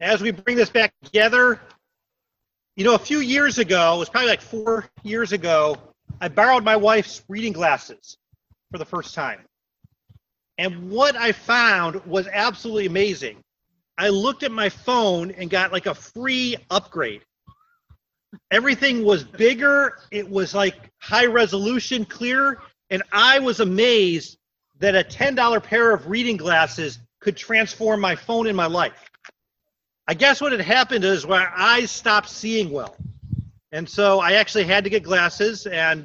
As we bring this back together, you know, a few years ago, it was probably like 4 years ago, I borrowed my wife's reading glasses for the first time. And what I found was absolutely amazing. I looked at my phone and got like a free upgrade. Everything was bigger. It was like high resolution, clearer. And I was amazed that a $10 pair of reading glasses could transform my phone and my life. I guess what had happened is where I stopped seeing well. And so I actually had to get glasses, and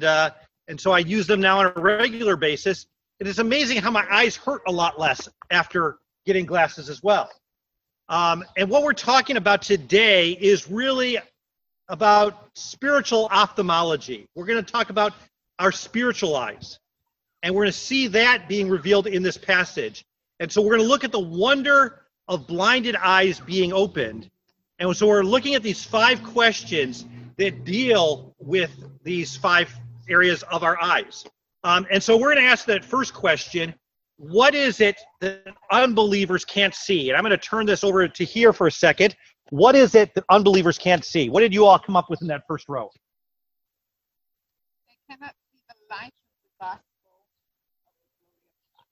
so I use them now on a regular basis. It is amazing how my eyes hurt a lot less after getting glasses as well. And what we're talking about today is really about spiritual ophthalmology. We're going to talk about our spiritual eyes, and we're going to see that being revealed in this passage. And so we're going to look at the wonder of blinded eyes being opened. And so we're looking at these five questions that deal with these five areas of our eyes. And so we're going to ask that first question, what is it that unbelievers can't see? And I'm going to turn this over to here for a second. What is it that unbelievers can't see? What did you all come up with in that first row? They cannot see the light of the gospel.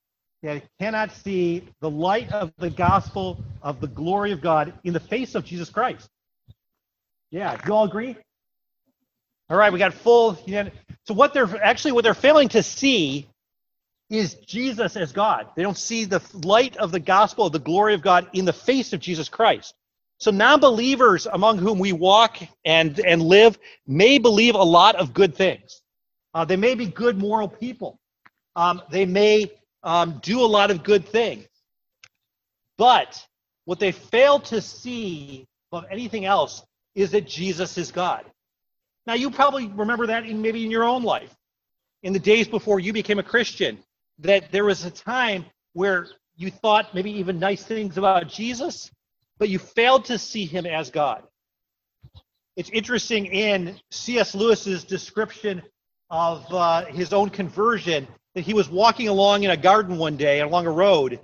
Yeah, they cannot see the light of the gospel of the glory of God in the face of Jesus Christ. Yeah, do you all agree? All right, we got full. You know, so what they're failing to see is Jesus as God. They don't see the light of the gospel of the glory of God in the face of Jesus Christ. So non-believers among whom we walk and live may believe a lot of good things. They may be good moral people. They may do a lot of good things. But what they fail to see above anything else is that Jesus is God. Now, you probably remember that maybe in your own life, in the days before you became a Christian, that there was a time where you thought maybe even nice things about Jesus, but you failed to see him as God. It's interesting in C.S. Lewis's description of his own conversion that he was walking along in a garden one day along a road,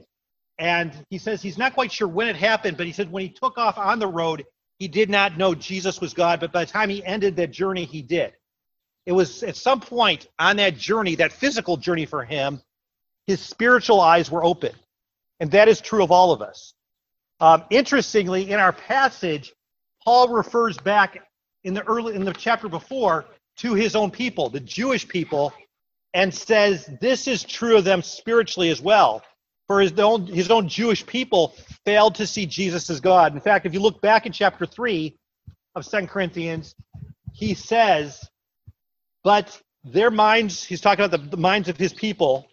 and he says he's not quite sure when it happened, but he said when he took off on the road, he did not know Jesus was God, but by the time he ended that journey, he did. It was at some point on that journey, that physical journey for him, his spiritual eyes were open. And that is true of all of us. Interestingly, in our passage, Paul refers back in the chapter before to his own people, the Jewish people, and says this is true of them spiritually as well. For his own Jewish people failed to see Jesus as God. In fact, if you look back in chapter 3 of 2 Corinthians, he says, but their minds, he's talking about the minds of his people,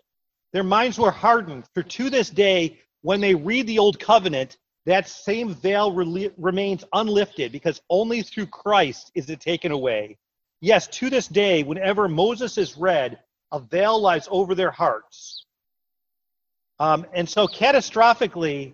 their minds were hardened. For to this day, when they read the Old Covenant, that same veil remains unlifted, because only through Christ is it taken away. Yes, to this day, whenever Moses is read, a veil lies over their hearts. And so catastrophically,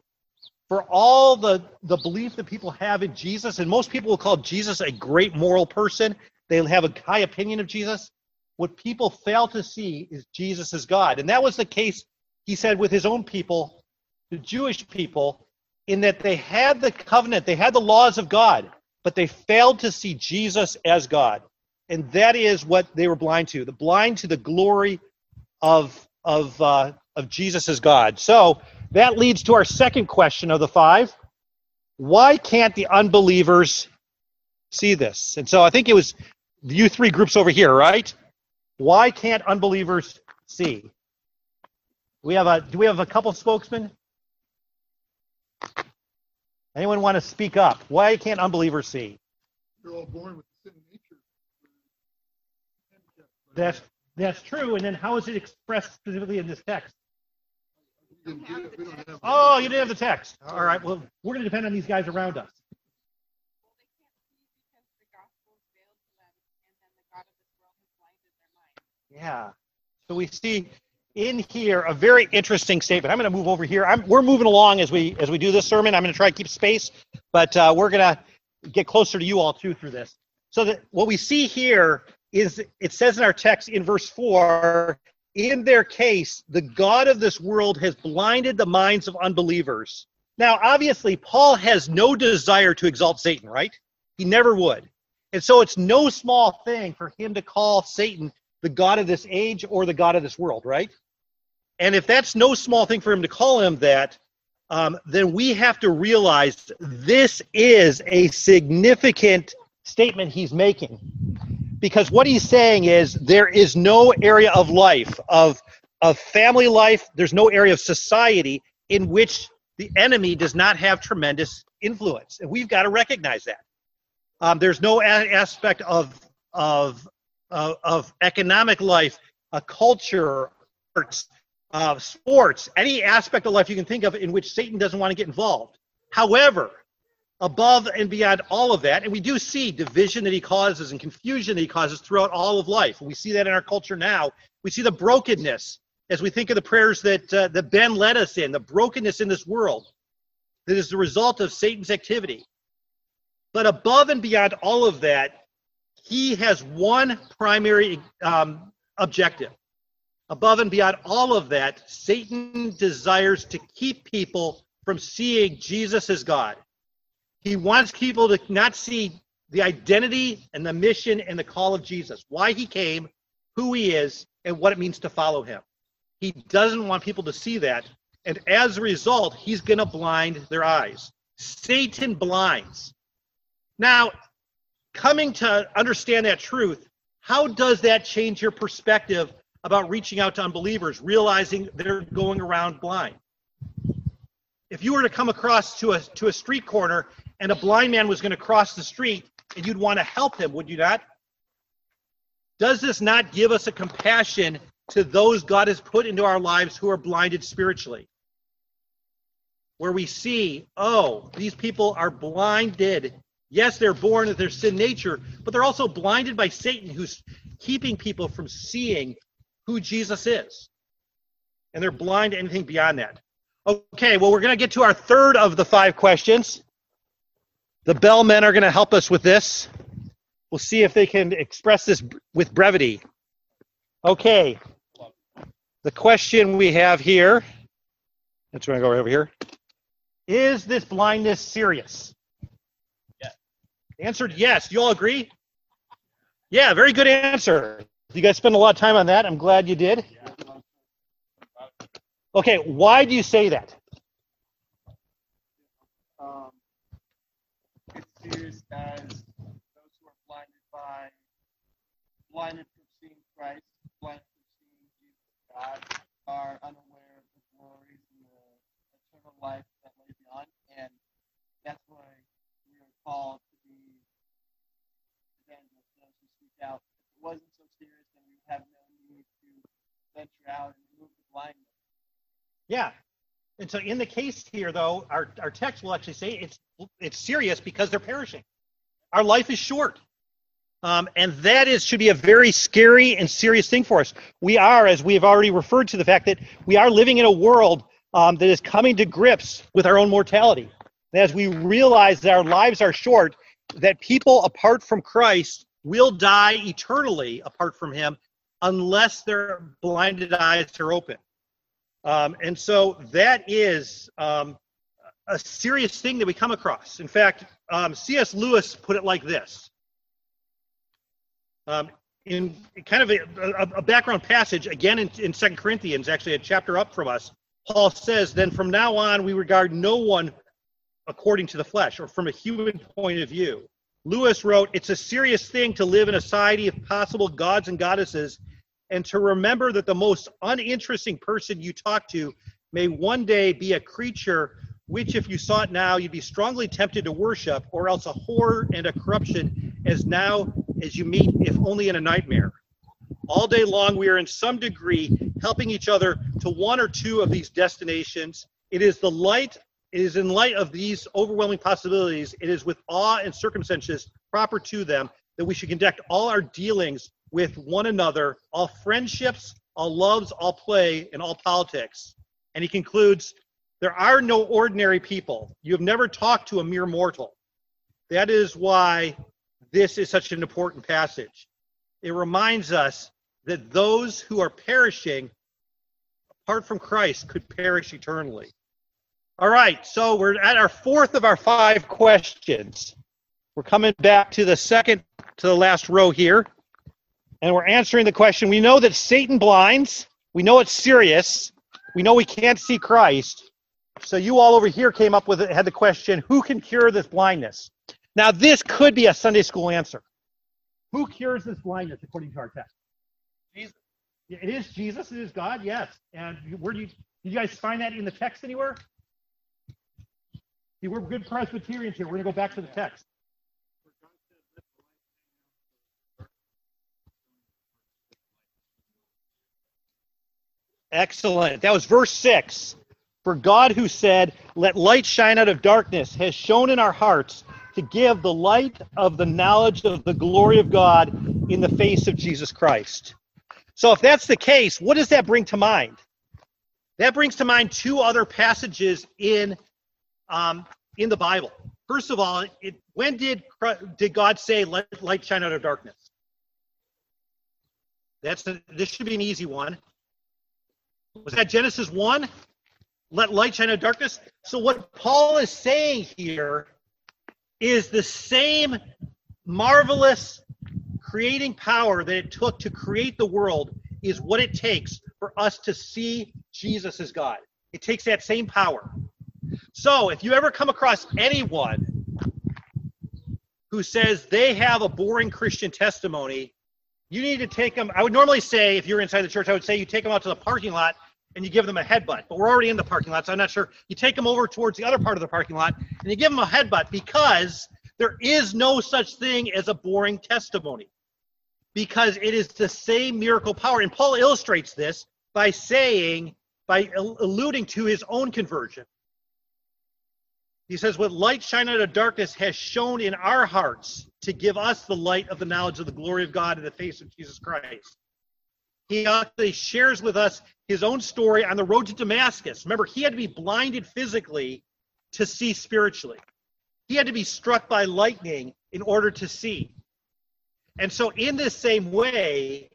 for all the belief that people have in Jesus, and most people will call Jesus a great moral person, they have a high opinion of Jesus, what people fail to see is Jesus is God. And that was the case, he said, with his own people, the Jewish people, in that they had the covenant, they had the laws of God, but they failed to see Jesus as God. And that is what they were blind to the glory of Jesus as God. So that leads to our second question of the five. Why can't the unbelievers see this? And so I think it was you three groups over here, right? Why can't unbelievers see? Do we have a couple spokesmen? Anyone want to speak up? Why can't unbelievers see? They're all born with the sin nature. That's true. And then how is it expressed specifically in this text? Oh, you didn't have the text. All right. Well, we're going to depend on these guys around us. Yeah. So we see in here a very interesting statement. I'm going to move over here. We're moving along as we do this sermon. I'm going to try to keep space, but we're going to get closer to you all too through this. So that what we see here is it says in our text in verse 4. In their case, the God of this world has blinded the minds of unbelievers Now, obviously, Paul has no desire to exalt Satan, right? He never would. And so it's no small thing for him to call Satan the god of this age or the god of this world, right? And if that's no small thing for him to call him that, then we have to realize this is a significant statement he's making. Because what he's saying is there is no area of life, of family life, there's no area of society in which the enemy does not have tremendous influence. And we've got to recognize that. There's no aspect of economic life, a culture, arts, sports, any aspect of life you can think of in which Satan doesn't want to get involved. However, above and beyond all of that, and we do see division that he causes and confusion that he causes throughout all of life. We see that in our culture now. We see the brokenness as we think of the prayers that Ben led us in, the brokenness in this world that is the result of Satan's activity. But above and beyond all of that, he has one primary objective. Above and beyond all of that, Satan desires to keep people from seeing Jesus as God. He wants people to not see the identity and the mission and the call of Jesus, why he came, who he is, and what it means to follow him. He doesn't want people to see that, and as a result, he's going to blind their eyes. Satan blinds. Now, coming to understand that truth, how does that change your perspective about reaching out to unbelievers, realizing they're going around blind? If you were to come across to a street corner and a blind man was going to cross the street and you'd want to help him, would you not? Does this not give us a compassion to those God has put into our lives who are blinded spiritually? Where we see, oh, these people are blinded. Yes, they're born with their sin nature, but they're also blinded by Satan, who's keeping people from seeing who Jesus is. And they're blind to anything beyond that. Okay, well, we're going to get to our third of the five questions. The Bell men are going to help us with this. We'll see if they can express this with brevity. Okay, the question we have here, that's going to go over here. Is this blindness serious? Yeah. Answered yes. You all agree? Yeah, very good answer. You guys spend a lot of time on that. I'm glad you did. Okay, why do you say that? It's serious as those who are blinded from seeing Christ, blinded from seeing Jesus, God, are unaware of the glories and the eternal life that lay beyond, and that's why we are called to be evangelists, those who speak out. If it wasn't so serious, then we would have no need to venture out and move the blindness. Yeah. And so in the case here, though, our text will actually say it's serious because they're perishing. Our life is short. And that should be a very scary and serious thing for us. We are, as we have already referred to the fact that we are living in a world that is coming to grips with our own mortality. And as we realize that our lives are short, that people apart from Christ will die eternally apart from him unless their blinded eyes are open. And so that is a serious thing that we come across. In fact, C.S. Lewis put it like this. In kind of a background passage, again in 2 Corinthians, actually a chapter up from us, Paul says, "Then from now on we regard no one according to the flesh," or from a human point of view. Lewis wrote, "It's a serious thing to live in a society of possible gods and goddesses, and to remember that the most uninteresting person you talk to may one day be a creature which, if you saw it now, you'd be strongly tempted to worship, or else a horror and a corruption as now as you meet, if only in a nightmare. All day long we are in some degree helping each other to one or two of these destinations. It is in light of these overwhelming possibilities, it is with awe and circumstances proper to them that we should conduct all our dealings with one another, all friendships, all loves, all play, and all politics." And he concludes, "There are no ordinary people. You have never talked to a mere mortal. That is why this is such an important passage. It reminds us that those who are perishing apart from Christ could perish eternally." All right, so we're at our fourth of our five questions. We're coming back to the second to the last row here, and we're answering the question. We know that Satan blinds. We know it's serious. We know we can't see Christ. So you all over here came up with it, had the question, who can cure this blindness? Now, this could be a Sunday school answer. Who cures this blindness according to our text? Jesus. It is Jesus. It is God, yes. And where did you guys find that in the text anywhere? See, we're good Presbyterians here. We're going to go back to the text. Excellent. That was verse 6. For God who said, let light shine out of darkness, has shone in our hearts to give the light of the knowledge of the glory of God in the face of Jesus Christ. So if that's the case, what does that bring to mind? That brings to mind two other passages in the Bible. First of all, when did God say, let light shine out of darkness? This should be an easy one. Was that Genesis 1? Let light shine out of darkness? So what Paul is saying here is the same marvelous creating power that it took to create the world is what it takes for us to see Jesus as God. It takes that same power. So if you ever come across anyone who says they have a boring Christian testimony, you need to take them. I would normally say, if you're inside the church, I would say you take them out to the parking lot and you give them a headbutt. But we're already in the parking lot, so I'm not sure. You take them over towards the other part of the parking lot and you give them a headbutt, because there is no such thing as a boring testimony, because it is the same miracle power. And Paul illustrates this by saying, by alluding to his own conversion. He says, what light shined out of darkness has shone in our hearts to give us the light of the knowledge of the glory of God in the face of Jesus Christ. He actually shares with us his own story on the road to Damascus. Remember, he had to be blinded physically to see spiritually. He had to be struck by lightning in order to see. And so in this same way,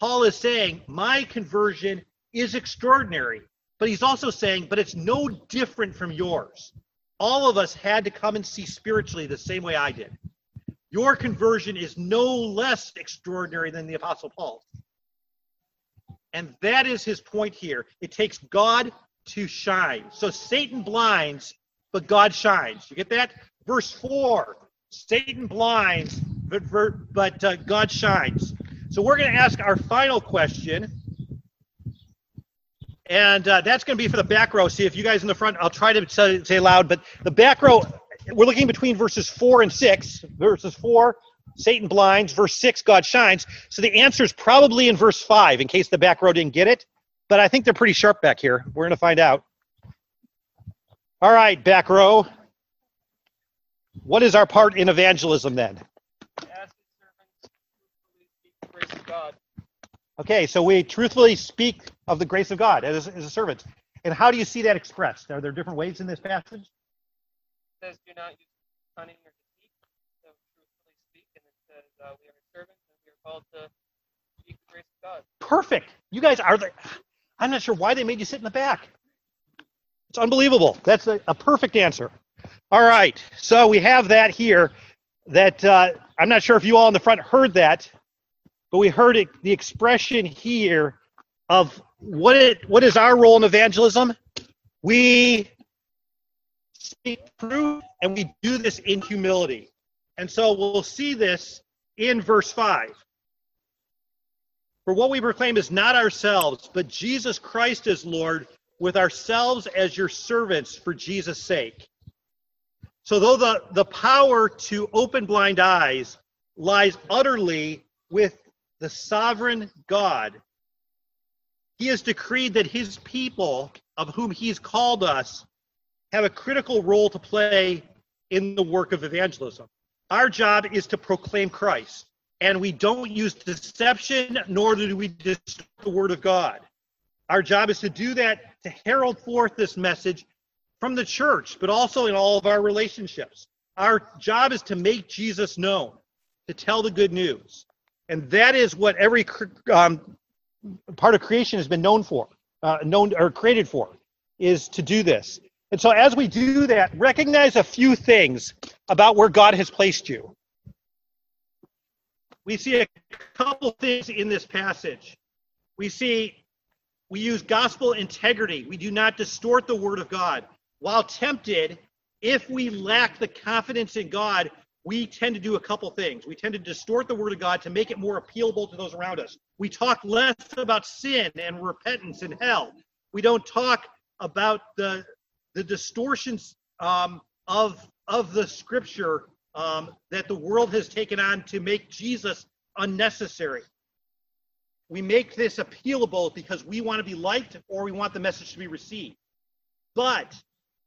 Paul is saying, my conversion is extraordinary. But he's also saying, but it's no different from yours. All of us had to come and see spiritually the same way I did. Your conversion is no less extraordinary than the Apostle Paul. And that is his point here. It takes God to shine. So Satan blinds, but God shines. You get that? Verse 4, Satan blinds, but God shines. So we're going to ask our final question. And that's going to be for the back row. See, if you guys in the front, I'll try to say loud, but the back row, we're looking between verses 4 and 6. Verses 4, Satan blinds. Verse 6, God shines. So the answer is probably in verse 5, in case the back row didn't get it. But I think they're pretty sharp back here. We're going to find out. All right, back row. What is our part in evangelism then? Okay, so we truthfully speak of the grace of God as a servant. And how do you see that expressed? Are there different ways in this passage? It says, do not use cunning or deceit, so truthfully speak. And it says, we are servants and we are called to speak the grace of God. Perfect. You guys are the, I'm not sure why they made you sit in the back. It's unbelievable. That's a perfect answer. All right, so we have that here. That I'm not sure if you all in the front heard that. But we heard it, the expression here of what is our role in evangelism? We speak truth, and we do this in humility. And so we'll see this in verse 5. For what we proclaim is not ourselves, but Jesus Christ is Lord, with ourselves as your servants for Jesus' sake. So though the power to open blind eyes lies utterly with the sovereign God, he has decreed that his people, of whom he's called us, have a critical role to play in the work of evangelism. Our job is to proclaim Christ, and we don't use deception, nor do we distort the word of God. Our job is to do that, to herald forth this message from the church, but also in all of our relationships. Our job is to make Jesus known, to tell the good news. And that is what every part of creation has been known for, known or created for, is to do this. And so as we do that, recognize a few things about where God has placed you. We see a couple things in this passage. We use gospel integrity. We do not distort the word of God. While tempted, if we lack the confidence in God, we tend to do a couple things. We tend to distort the word of God to make it more appealable to those around us. We talk less about sin and repentance and hell. We don't talk about the distortions of the scripture that the world has taken on to make Jesus unnecessary. We make this appealable because we want to be liked or we want the message to be received. But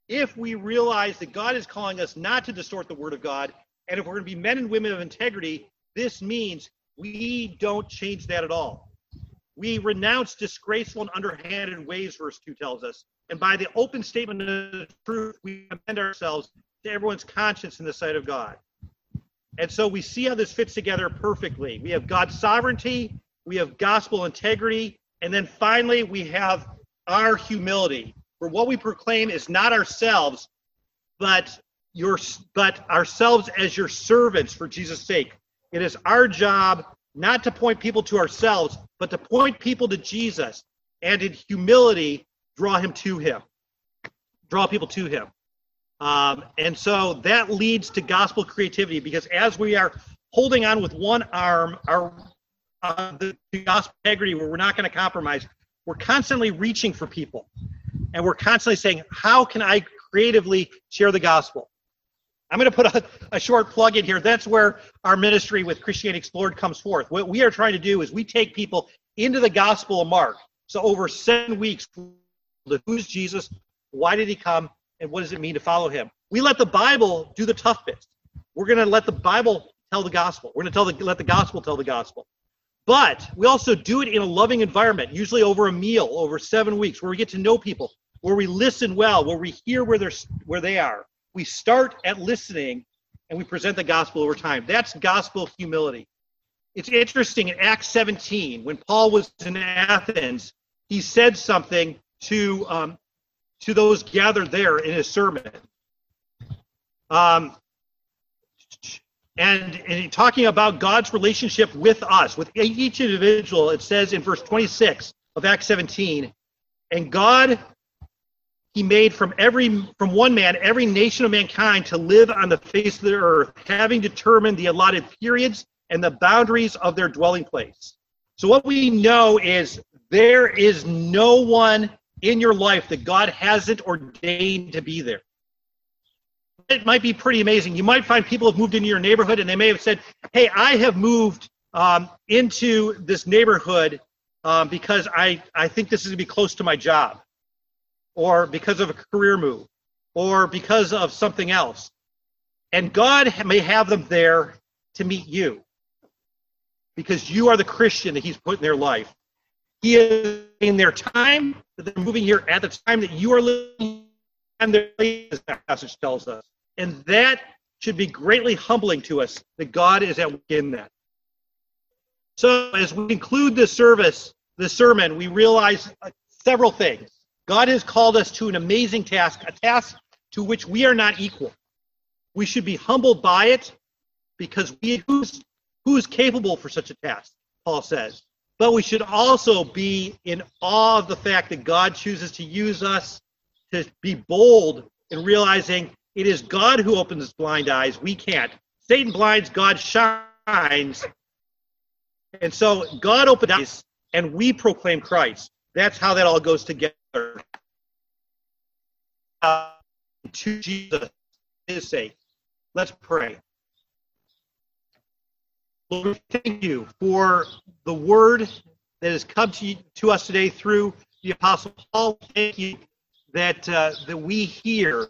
if we realize that God is calling us not to distort the word of God, and if we're going to be men and women of integrity, this means we don't change that at all. We renounce disgraceful and underhanded ways, verse 2 tells us. And by the open statement of the truth, we commend ourselves to everyone's conscience in the sight of God. And so we see how this fits together perfectly. We have God's sovereignty, we have gospel integrity, and then finally we have our humility. For what we proclaim is not ourselves, but ourselves as your servants for Jesus' sake. It is our job not to point people to ourselves, but to point people to Jesus, and in humility draw people to him. And so that leads to gospel creativity, because as we are holding on with one arm, the gospel integrity, where we're not going to compromise, we're constantly reaching for people. And we're constantly saying, how can I creatively share the gospel? I'm going to put a short plug in here. That's where our ministry with Christianity Explored comes forth. What we are trying to do is we take people into the gospel of Mark. So over 7 weeks, who's Jesus, why did he come, and what does it mean to follow him? We let the Bible do the tough bits. We're going to let the Bible tell the gospel. We're going to let the gospel tell the gospel. But we also do it in a loving environment, usually over a meal, over 7 weeks, where we get to know people, where we listen well, where we hear where they are. We start at listening, and we present the gospel over time. That's gospel humility. It's interesting, in Acts 17, when Paul was in Athens, he said something to those gathered there in his sermon. And talking about God's relationship with us, with each individual, it says in verse 26 of Acts 17, and God, he made from one man every nation of mankind to live on the face of the earth, having determined the allotted periods and the boundaries of their dwelling place. So what we know is there is no one in your life that God hasn't ordained to be there. It might be pretty amazing. You might find people have moved into your neighborhood, and they may have said, hey, I have moved into this neighborhood because I think this is going to be close to my job, or because of a career move, or because of something else. And God may have them there to meet you, because you are the Christian that he's put in their life. He is in their time that they're moving here, at the time that you are living, and their place, as that passage tells us. And that should be greatly humbling to us, that God is at work in that. So as we conclude this sermon, we realize several things. God has called us to an amazing task, a task to which we are not equal. We should be humbled by it, because who is capable for such a task, Paul says. But we should also be in awe of the fact that God chooses to use us, to be bold in realizing it is God who opens blind eyes. We can't. Satan blinds, God shines. And so God opens eyes, and we proclaim Christ. That's how that all goes together. To Jesus, his sake. Let's pray. Lord, thank you for the word that has come to us today through the Apostle Paul. Thank you that we hear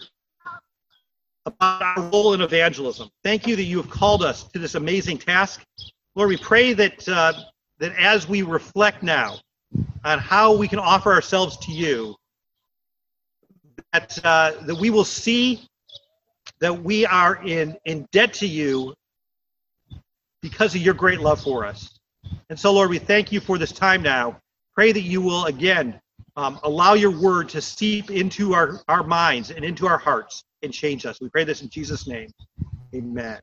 about our role in evangelism. Thank you that you have called us to this amazing task. Lord, we pray that as we reflect now on how we can offer ourselves to you, that we will see that we are in debt to you because of your great love for us. And so, Lord, we thank you for this time now. Pray that you will, again, Allow your word to seep into our minds and into our hearts and change us. We pray this in Jesus' name. Amen.